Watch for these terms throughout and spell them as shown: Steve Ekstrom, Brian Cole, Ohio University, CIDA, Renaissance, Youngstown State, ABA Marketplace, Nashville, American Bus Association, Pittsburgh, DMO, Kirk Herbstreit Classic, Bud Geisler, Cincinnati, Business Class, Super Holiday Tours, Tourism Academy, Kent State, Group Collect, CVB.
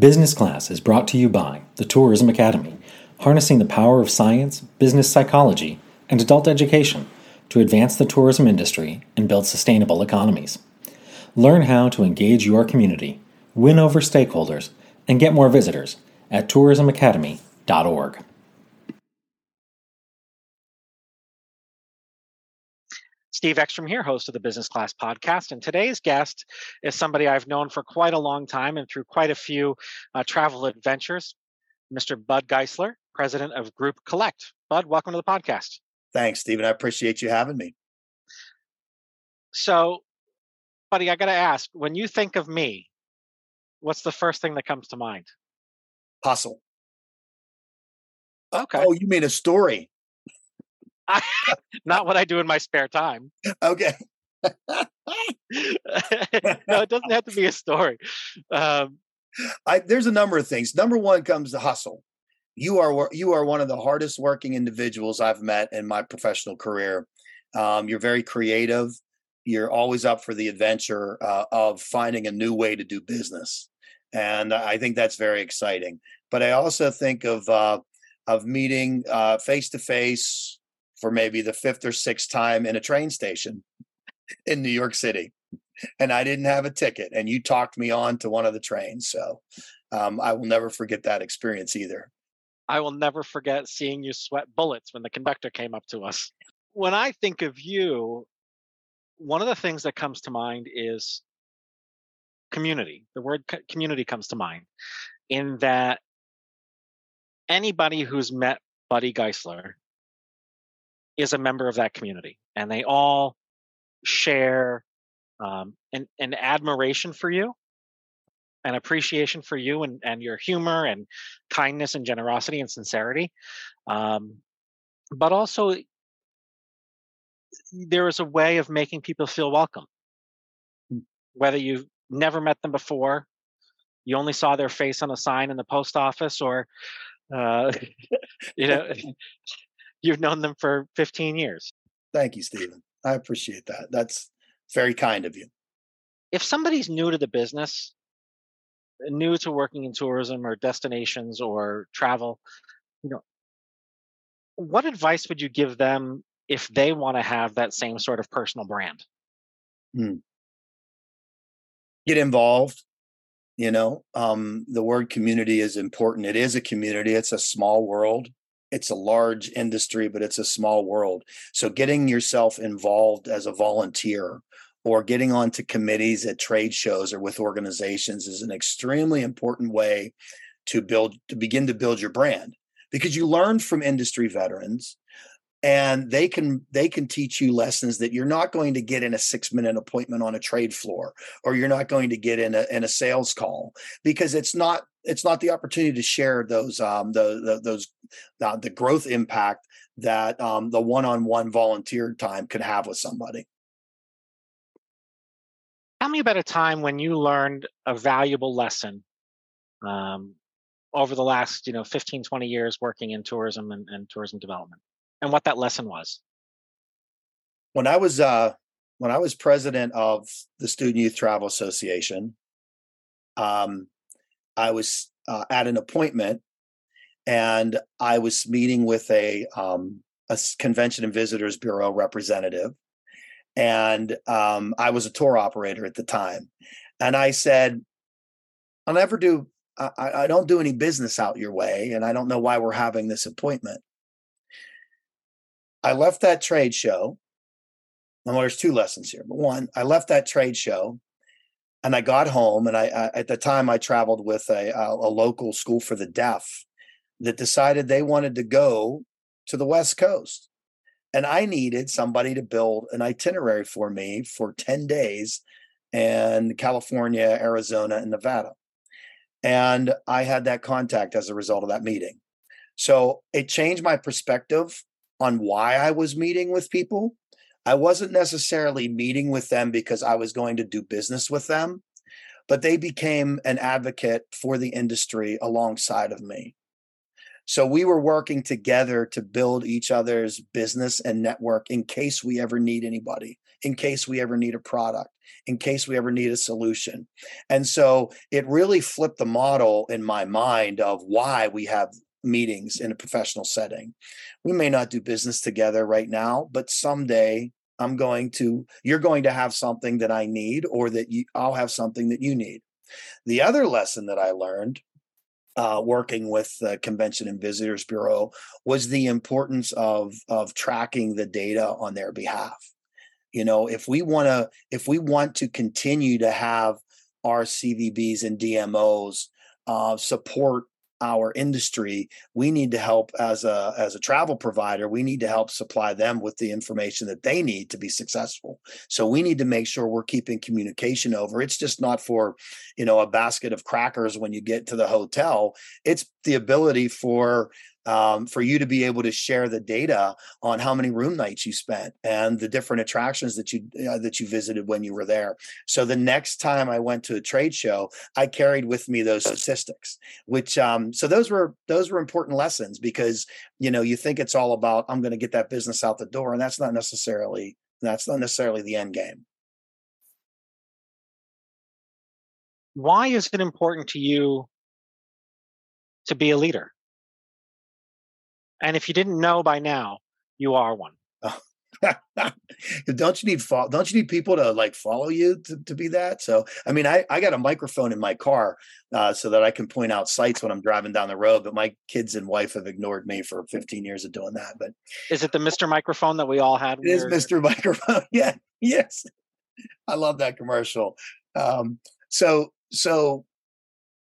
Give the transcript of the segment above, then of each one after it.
Business Class is brought to you by the Tourism Academy, harnessing the power of science, business psychology, and adult education to advance the tourism industry and build sustainable economies. Learn how to engage your community, win over stakeholders, and get more visitors at tourismacademy.org. Steve Ekstrom here, host of the Business Class podcast, and today's guest is somebody I've known for quite a long time and through quite a few travel adventures, Mr. Bud Geisler, president of Group Collect. Bud, welcome to the podcast. Thanks, Steven. I appreciate you having me. So, buddy, I got to ask, when you think of me, what's the first thing that comes to mind? Hustle. Okay. Oh, you mean a story. Not what I do in my spare time. Okay. No, it doesn't have to be a story. There's a number of things. Number one comes the hustle. You are one of the hardest working individuals I've met in my professional career. You're very creative. You're always up for the adventure of finding a new way to do business. And I think that's very exciting. But I also think of meeting face-to-face for maybe the fifth or sixth time in a train station in New York City. And I didn't have a ticket, and you talked me on to one of the trains. So I will never forget that experience either. I will never forget seeing you sweat bullets when the conductor came up to us. When I think of you, one of the things that comes to mind is community. The word community comes to mind, in that anybody who's met Buddy Geisler is a member of that community, and they all share an admiration for you, an appreciation for you, and your humor and kindness and generosity and sincerity. But also, there is a way of making people feel welcome. Whether you've never met them before, you only saw their face on a sign in the post office, or you've known them for 15 years. Thank you, Stephen. I appreciate that. That's very kind of you. If somebody's new to the business, new to working in tourism or destinations or travel, what advice would you give them if they want to have that same sort of personal brand? Get involved. The word community is important. It is a community. It's a small world. It's a large industry, but it's a small world. So getting yourself involved as a volunteer or getting onto committees at trade shows or with organizations is an extremely important way to begin to build your brand, because you learn from industry veterans. And they can teach you lessons that you're not going to get in a 6-minute appointment on a trade floor, or you're not going to get in a sales call, because it's not the opportunity to share the growth impact that the one-on-one volunteer time could have with somebody. Tell me about a time when you learned a valuable lesson over the last 15, 20 years working in tourism and tourism development, and what that lesson was. When I was president of the Student Youth Travel Association, I was at an appointment, and I was meeting with a Convention and Visitors Bureau representative, and I was a tour operator at the time, and I said, I don't do any business out your way, and I don't know why we're having this appointment. I left that trade show. Well, there's two lessons here. But one, I left that trade show and I got home. And I at the time, I traveled with a local school for the deaf that decided they wanted to go to the West Coast. And I needed somebody to build an itinerary for me for 10 days in California, Arizona, and Nevada. And I had that contact as a result of that meeting. So it changed my perspective on why I was meeting with people. I wasn't necessarily meeting with them because I was going to do business with them, but they became an advocate for the industry alongside of me. So we were working together to build each other's business and network in case we ever need anybody, in case we ever need a product, in case we ever need a solution. And so it really flipped the model in my mind of why we have meetings in a professional setting. We may not do business together right now, but someday you're going to have something that I need, or that I'll have something that you need. The other lesson that I learned working with the Convention and Visitors Bureau was the importance of tracking the data on their behalf. You know, if we want to continue to have our CVBs and DMOs support our industry, we need to help as a travel provider. We need to help supply them with the information that they need to be successful. So we need to make sure we're keeping communication over. It's just not for, a basket of crackers when you get to the hotel. It's the ability for you to be able to share the data on how many room nights you spent and the different attractions that you visited when you were there. So the next time I went to a trade show, I carried with me those statistics, which so those were important lessons, because you think it's all about I'm going to get that business out the door, and that's not necessarily the end game. Why is it important to you to be a leader? And if you didn't know by now, you are one. Oh. Don't you need people to follow you to be that? So, I got a microphone in my car so that I can point out sights when I'm driving down the road. But my kids and wife have ignored me for 15 years of doing that. But is it the Mr. Microphone that we all had? It is Mr. Microphone. Yeah. Yes. I love that commercial. So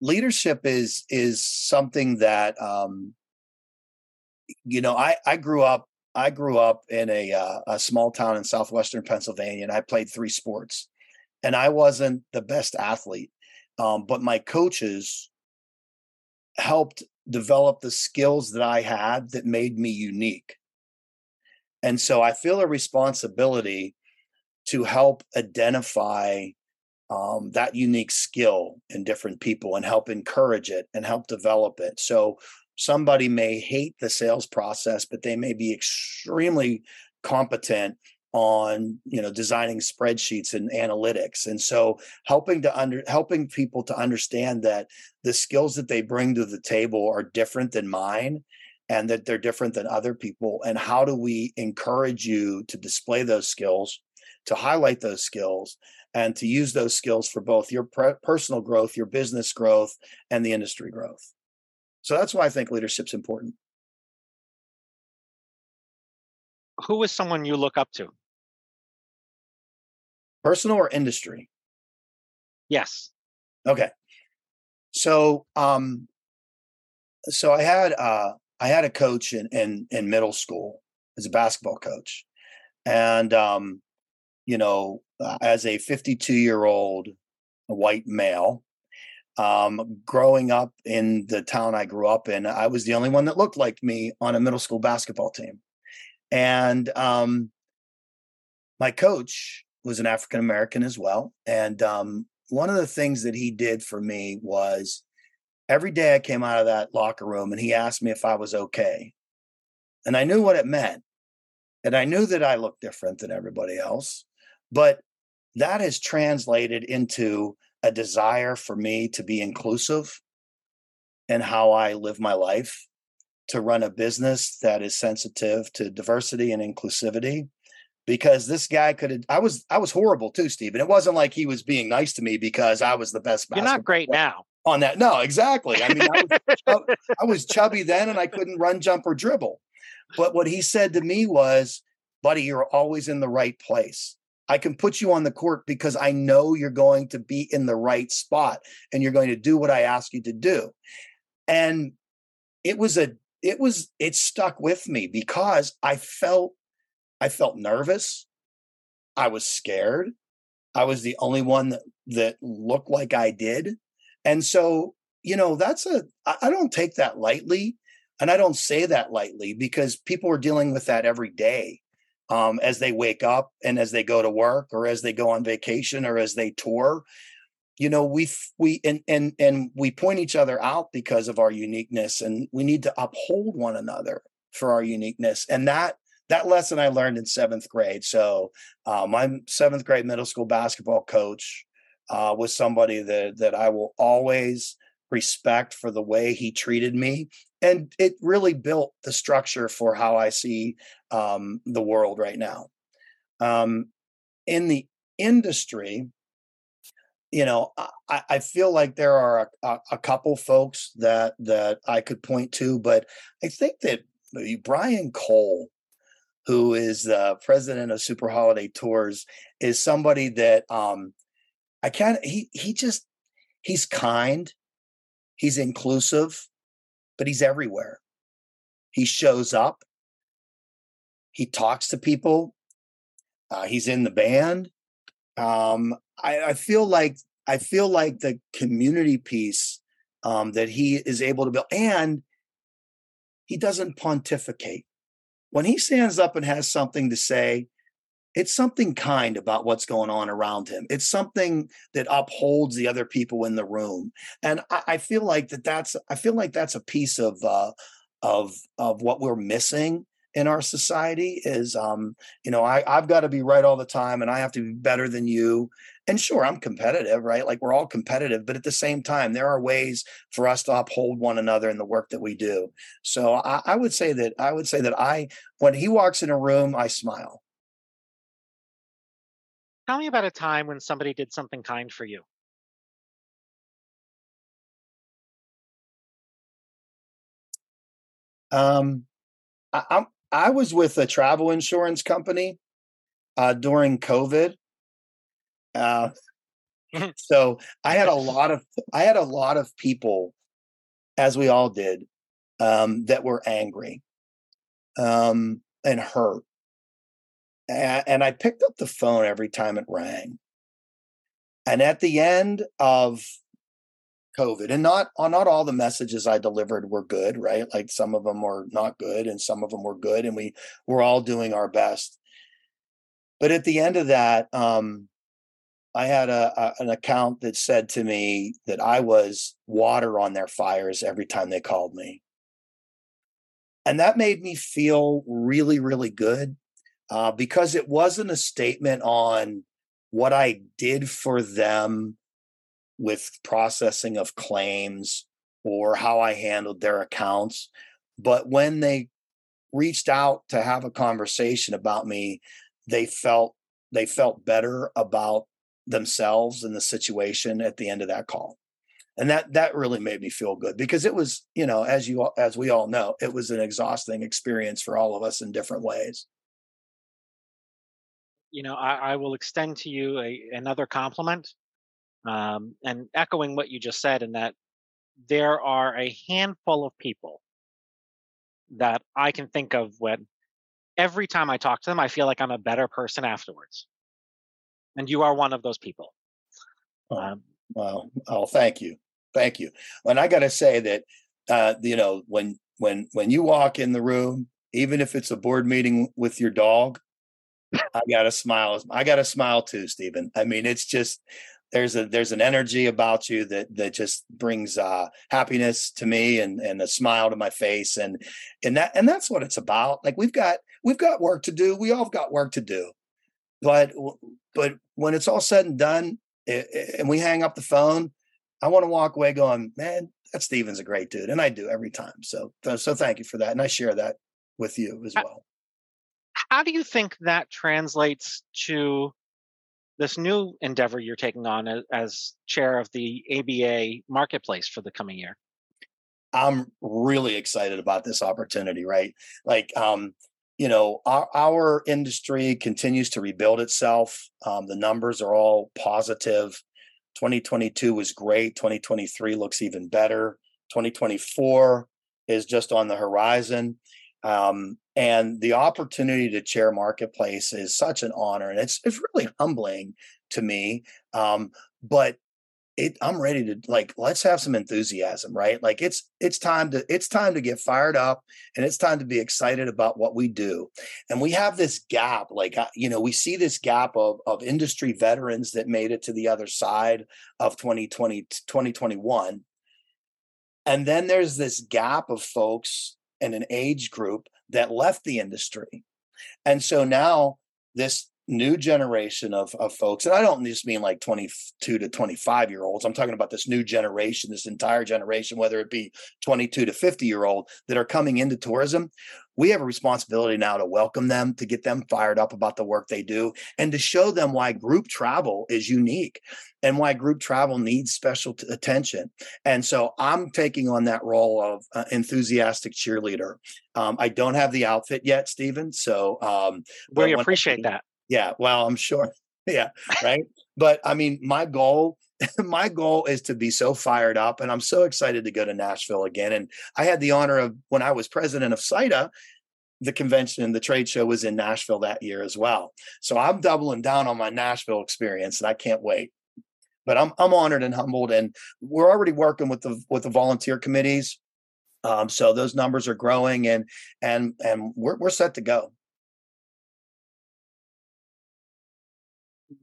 leadership is something that, I grew up in a small town in southwestern Pennsylvania, and I played 3 sports, and I wasn't the best athlete, but my coaches helped develop the skills that I had that made me unique. And so I feel a responsibility to help identify that unique skill in different people and help encourage it and help develop it. So somebody may hate the sales process, but they may be extremely competent on, designing spreadsheets and analytics. And so helping people to understand that the skills that they bring to the table are different than mine, and that they're different than other people. And how do we encourage you to display those skills, to highlight those skills, and to use those skills for both your personal growth, your business growth, and the industry growth? So that's why I think leadership's important. Who is someone you look up to? Personal or industry? Yes. Okay. So, I had a coach in middle school as a basketball coach, and as a 52-year-old white male, growing up in the town I grew up in, I was the only one that looked like me on a middle school basketball team. And my coach was an African American as well. And one of the things that he did for me was every day I came out of that locker room and he asked me if I was okay. And I knew what it meant. And I knew that I looked different than everybody else. But that has translated into a desire for me to be inclusive in how I live my life, to run a business that is sensitive to diversity and inclusivity. Because this guy I was horrible too, Steve. And it wasn't like he was being nice to me because I was the best. You're not great now. On that. No, exactly. I was chubby then, and I couldn't run, jump, or dribble. But what he said to me was, buddy, you're always in the right place. I can put you on the court because I know you're going to be in the right spot and you're going to do what I ask you to do. And it stuck with me because I felt nervous. I was scared. I was the only one that looked like I did. And so, I don't take that lightly, and I don't say that lightly, because people are dealing with that every day. As they wake up and as they go to work, or as they go on vacation, or as they tour, we point each other out because of our uniqueness, and we need to uphold one another for our uniqueness. And that that lesson I learned in seventh grade. So my seventh grade middle school basketball coach was somebody that I will always respect for the way he treated me. And it really built the structure for how I see the world right now. In the industry, you know, I feel like there are a couple folks that I could point to, but I think that maybe Brian Cole, who is the president of Super Holiday Tours, is somebody that he's kind, he's inclusive, but he's everywhere. He shows up, he talks to people, he's in the band. I feel like the community piece that he is able to build, and he doesn't pontificate. When he stands up and has something to say, it's something kind about what's going on around him. It's something that upholds the other people in the room, and I feel like that's a piece of what we're missing in our society is, you know, I've got to be right all the time, and I have to be better than you. And sure, I'm competitive, right? Like we're all competitive, but at the same time, there are ways for us to uphold one another in the work that we do. So I would say that when he walks in a room, I smile. Tell me about a time when somebody did something kind for you. I was with a travel insurance company during COVID. So I had a lot of people, as we all did, that were angry and hurt. And I picked up the phone every time it rang. And at the end of COVID, and not all the messages I delivered were good, right? Like some of them were not good and some of them were good, and we were all doing our best. But at the end of that, I had an account that said to me that I was water on their fires every time they called me. And that made me feel really, really good because it wasn't a statement on what I did for them with processing of claims or how I handled their accounts. But when they reached out to have a conversation about me, they felt better about themselves and the situation at the end of that call. And that really made me feel good because it was, you know, as we all know, it was an exhausting experience for all of us in different ways. You know, I will extend to you another compliment. And echoing what you just said, in that there are a handful of people that I can think of when every time I talk to them, I feel like I'm a better person afterwards. And you are one of those people. Wow. Oh, thank you. Thank you. And I got to say that, you know, when you walk in the room, even if it's a board meeting with your dog, I got to smile. I got to smile too, Stephen. I mean, it's just... There's an energy about you that just brings happiness to me and a smile to my face and that's what it's about. Like we've got work to do. We all got work to do, but when it's all said and done, and we hang up the phone, I want to walk away going, man, that Steven's a great dude, and I do every time. So thank you for that, and I share that with you as well. How do you think that translates to this new endeavor you're taking on as chair of the ABA Marketplace for the coming year? I'm really excited about this opportunity, right? Like, you know, our industry continues to rebuild itself. The numbers are all positive. 2022 was great. 2023 looks even better. 2024 is just on the horizon. And the opportunity to chair Marketplace is such an honor, and it's really humbling to me. But I'm ready to, like, let's have some enthusiasm, right? Like it's time to get fired up, and it's time to be excited about what we do. And we have this gap, like, you know, we see this gap of industry veterans that made it to the other side of 2020, 2021. And then there's this gap of folks in an age group that left the industry. And so now this new generation of folks, and I don't just mean like 22 to 25 year olds, I'm talking about this new generation, this entire generation, whether it be 22 to 50 year old that are coming into tourism. We have a responsibility now to welcome them, to get them fired up about the work they do, and to show them why group travel is unique and why group travel needs special attention. And so I'm taking on that role of enthusiastic cheerleader. I don't have the outfit yet, Stephen. So we appreciate that. Yeah. Well, I'm sure. Yeah. Right. But I mean, my goal is to be so fired up, and I'm so excited to go to Nashville again. And I had the honor of, when I was president of CIDA, the convention and the trade show was in Nashville that year as well. So I'm doubling down on my Nashville experience, and I can't wait. But I'm honored and humbled, and we're already working with the volunteer committees. So those numbers are growing, and we're set to go.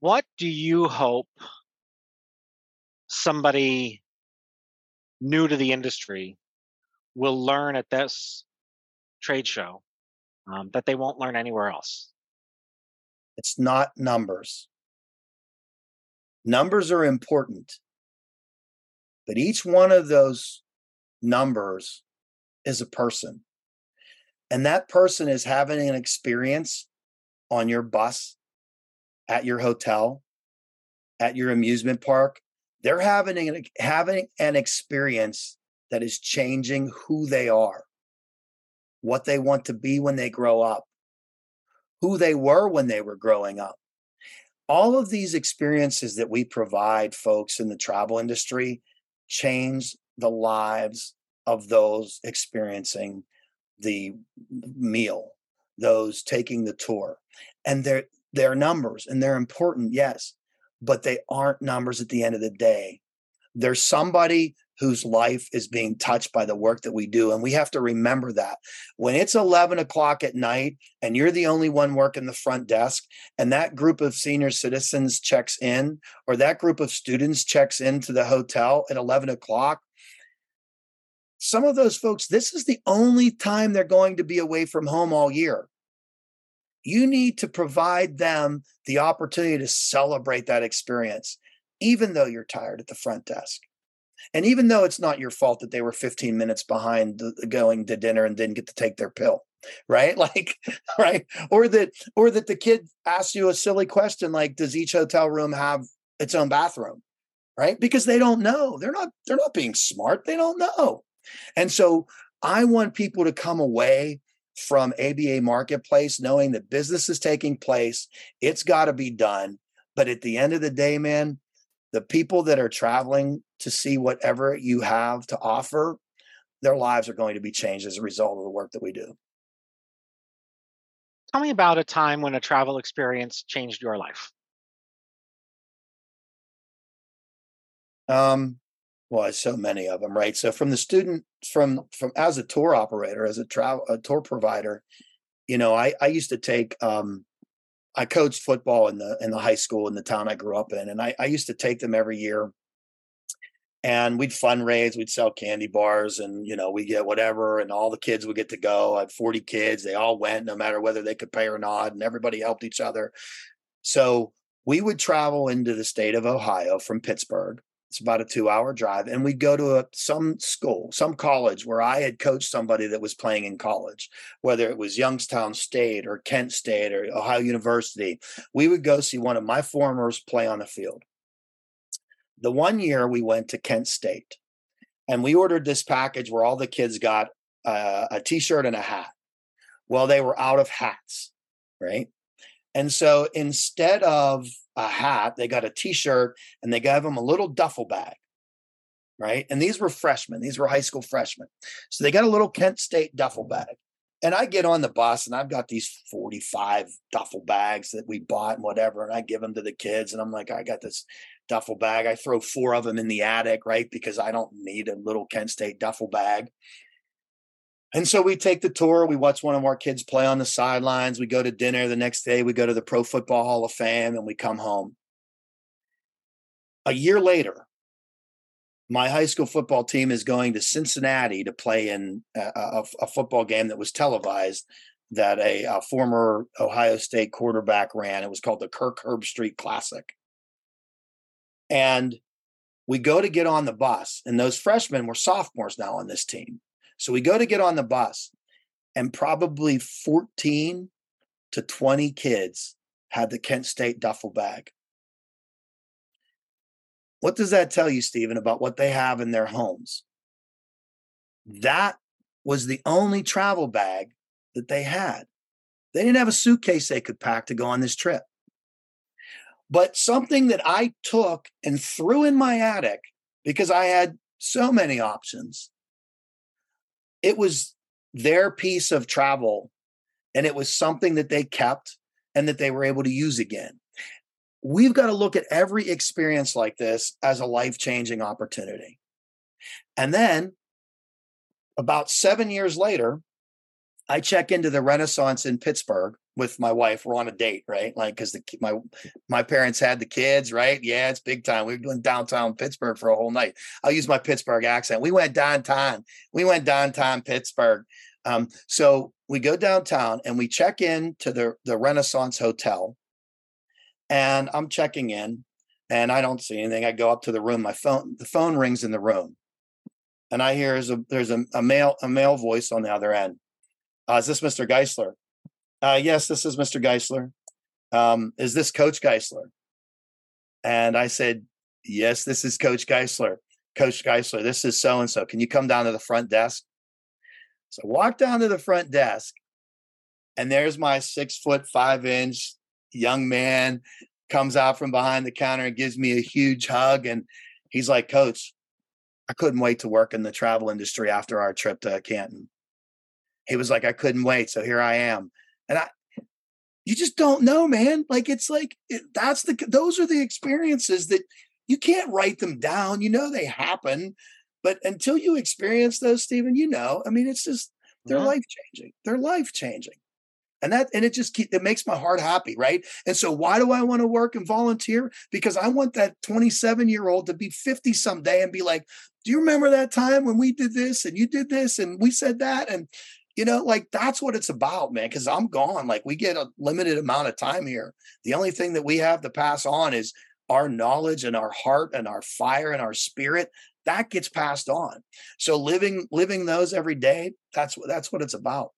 What do you hope somebody new to the industry will learn at this trade show that they won't learn anywhere else? It's not numbers. Numbers are important, but each one of those numbers is a person. And that person is having an experience on your bus, at your hotel, at your amusement park. They're having an experience that is changing who they are, what they want to be when they grow up, who they were when they were growing up. All of these experiences that we provide folks in the travel industry change the lives of those experiencing the meal, those taking the tour. And they're numbers, and they're important, yes, but they aren't numbers at the end of the day. There's somebody whose life is being touched by the work that we do, and we have to remember that. When it's 11 o'clock at night and you're the only one working the front desk, and that group of senior citizens checks in, or that group of students checks into the hotel at 11 o'clock, some of those folks, this is the only time they're going to be away from home all year. You need to provide them the opportunity to celebrate that experience, even though you're tired at the front desk. And even though it's not your fault that they were 15 minutes behind going to dinner and didn't get to take their pill, right? Like, right. Or that the kid asks you a silly question, like, does each hotel room have its own bathroom? Right. Because they don't know. They're not being smart. They don't know. And so I want people to come away from ABA Marketplace knowing that business is taking place. It's got to be done. But at the end of the day, man, the people that are traveling to see whatever you have to offer, their lives are going to be changed as a result of the work that we do. Tell me about a time when a travel experience changed your life. Well, so many of them, right? So from the student, from as a tour operator, as a tour provider, you know, I used to take, I coached football in the high school in the town I grew up in. And I used to take them every year, and we'd fundraise, we'd sell candy bars, and, you know, we get whatever, and all the kids would get to go. I had 40 kids. They all went, no matter whether they could pay or not, and everybody helped each other. So we would travel into the state of Ohio from Pittsburgh. It's about a 2-hour drive. And we'd go to some school, some college where I had coached somebody that was playing in college, whether it was Youngstown State or Kent State or Ohio University. We would go see one of my formers play on the field. The one year we went to Kent State, and we ordered this package where all the kids got a T-shirt and a hat. Well, they were out of hats, right? And so instead of a hat, they got a T-shirt, and they gave them a little duffel bag, right? And these were freshmen. These were high school freshmen. So they got a little Kent State duffel bag. And I get on the bus, and I've got these 45 duffel bags that we bought and whatever, and I give them to the kids. And I'm like, I got this duffel bag. I throw 4 of them in the attic, right? Because I don't need a little Kent State duffel bag. And so we take the tour, we watch one of our kids play on the sidelines, we go to dinner the next day, we go to the Pro Football Hall of Fame, and we come home. A year later, my high school football team is going to Cincinnati to play in a football game that was televised that a former Ohio State quarterback ran. It was called the Kirk Herbstreit Classic. And we go to get on the bus, and those freshmen were sophomores now on this team. So we go to get on the bus, and probably 14 to 20 kids had the Kent State duffel bag. What does that tell you, Stephen, about what they have in their homes? That was the only travel bag that they had. They didn't have a suitcase they could pack to go on this trip. But something that I took and threw in my attic because I had so many options, it was their piece of travel, and it was something that they kept and that they were able to use again. We've got to look at every experience like this as a life-changing opportunity. And then about 7 years later, I check into the Renaissance in Pittsburgh with my wife. We're on a date, right? Like, because my parents had the kids, right? Yeah, it's big time. We were doing downtown Pittsburgh for a whole night. I'll use my Pittsburgh accent. We went downtown Pittsburgh. So we go downtown and we check in to the Renaissance Hotel. And I'm checking in and I don't see anything. I go up to the room. The phone rings in the room. And I hear there's a male voice on the other end. Is this Mr. Geisler? Yes, this is Mr. Geisler. Is this Coach Geisler? And I said, yes, this is Coach Geisler. Coach Geisler, this is so-and-so. Can you come down to the front desk? So I walk down to the front desk, and there's my 6'5" young man comes out from behind the counter and gives me a huge hug. And he's like, Coach, I couldn't wait to work in the travel industry after our trip to Canton. He was like, I couldn't wait. So here I am. And you just don't know, man. Like, it's like, those are the experiences that you can't write them down. You know, they happen, but until you experience those, Stephen, you know, I mean, it's just, they're life-changing. They're life-changing. And it makes my heart happy. Right. And so why do I want to work and volunteer? Because I want that 27-year-old to be 50 someday and be like, do you remember that time when we did this and you did this and we said that? And, you know, like, that's what it's about, man, because I'm gone. Like, we get a limited amount of time here. The only thing that we have to pass on is our knowledge and our heart and our fire and our spirit. That gets passed on. So living those every day, that's what it's about.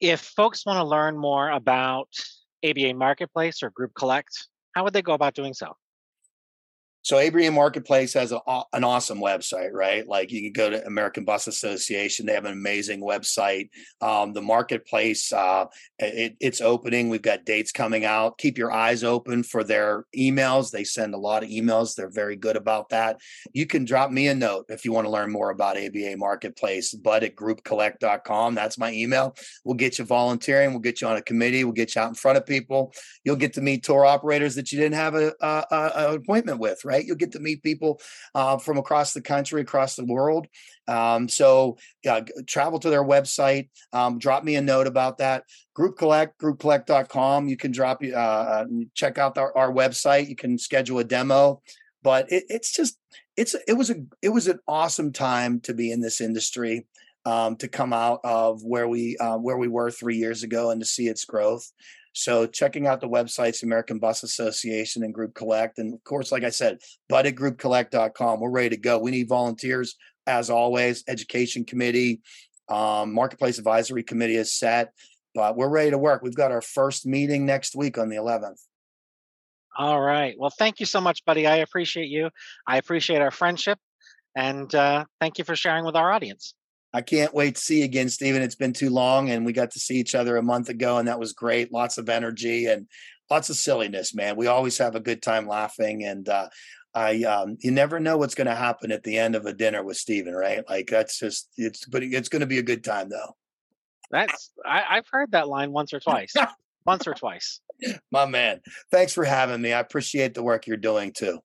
If folks want to learn more about ABA Marketplace or Group Collect, how would they go about doing so? So ABA Marketplace has an awesome website, right? Like, you can go to American Bus Association. They have an amazing website. The Marketplace, it's opening. We've got dates coming out. Keep your eyes open for their emails. They send a lot of emails. They're very good about that. You can drop me a note if you want to learn more about ABA Marketplace, bud@groupcollect.com. That's my email. We'll get you volunteering. We'll get you on a committee. We'll get you out in front of people. You'll get to meet tour operators that you didn't have an appointment with, right? You'll get to meet people from across the country, across the world. So travel to their website, drop me a note about that. Group Collect, groupcollect.com. You can check out our website. You can schedule a demo, but it was an awesome time to be in this industry, to come out of where we were 3 years ago and to see its growth. So checking out the websites, American Bus Association and Group Collect. And of course, like I said, bud@groupcollect.com. We're ready to go. We need volunteers, as always. Education committee, Marketplace Advisory Committee is set, but we're ready to work. We've got our first meeting next week on the 11th. All right. Well, thank you so much, buddy. I appreciate you. I appreciate our friendship. And thank you for sharing with our audience. I can't wait to see you again, Stephen. It's been too long, and we got to see each other a month ago, and that was great. Lots of energy and lots of silliness, man. We always have a good time laughing, and you never know what's going to happen at the end of a dinner with Stephen, right? Like, but it's going to be a good time, though. I've heard that line once or twice. My man, thanks for having me. I appreciate the work you're doing too.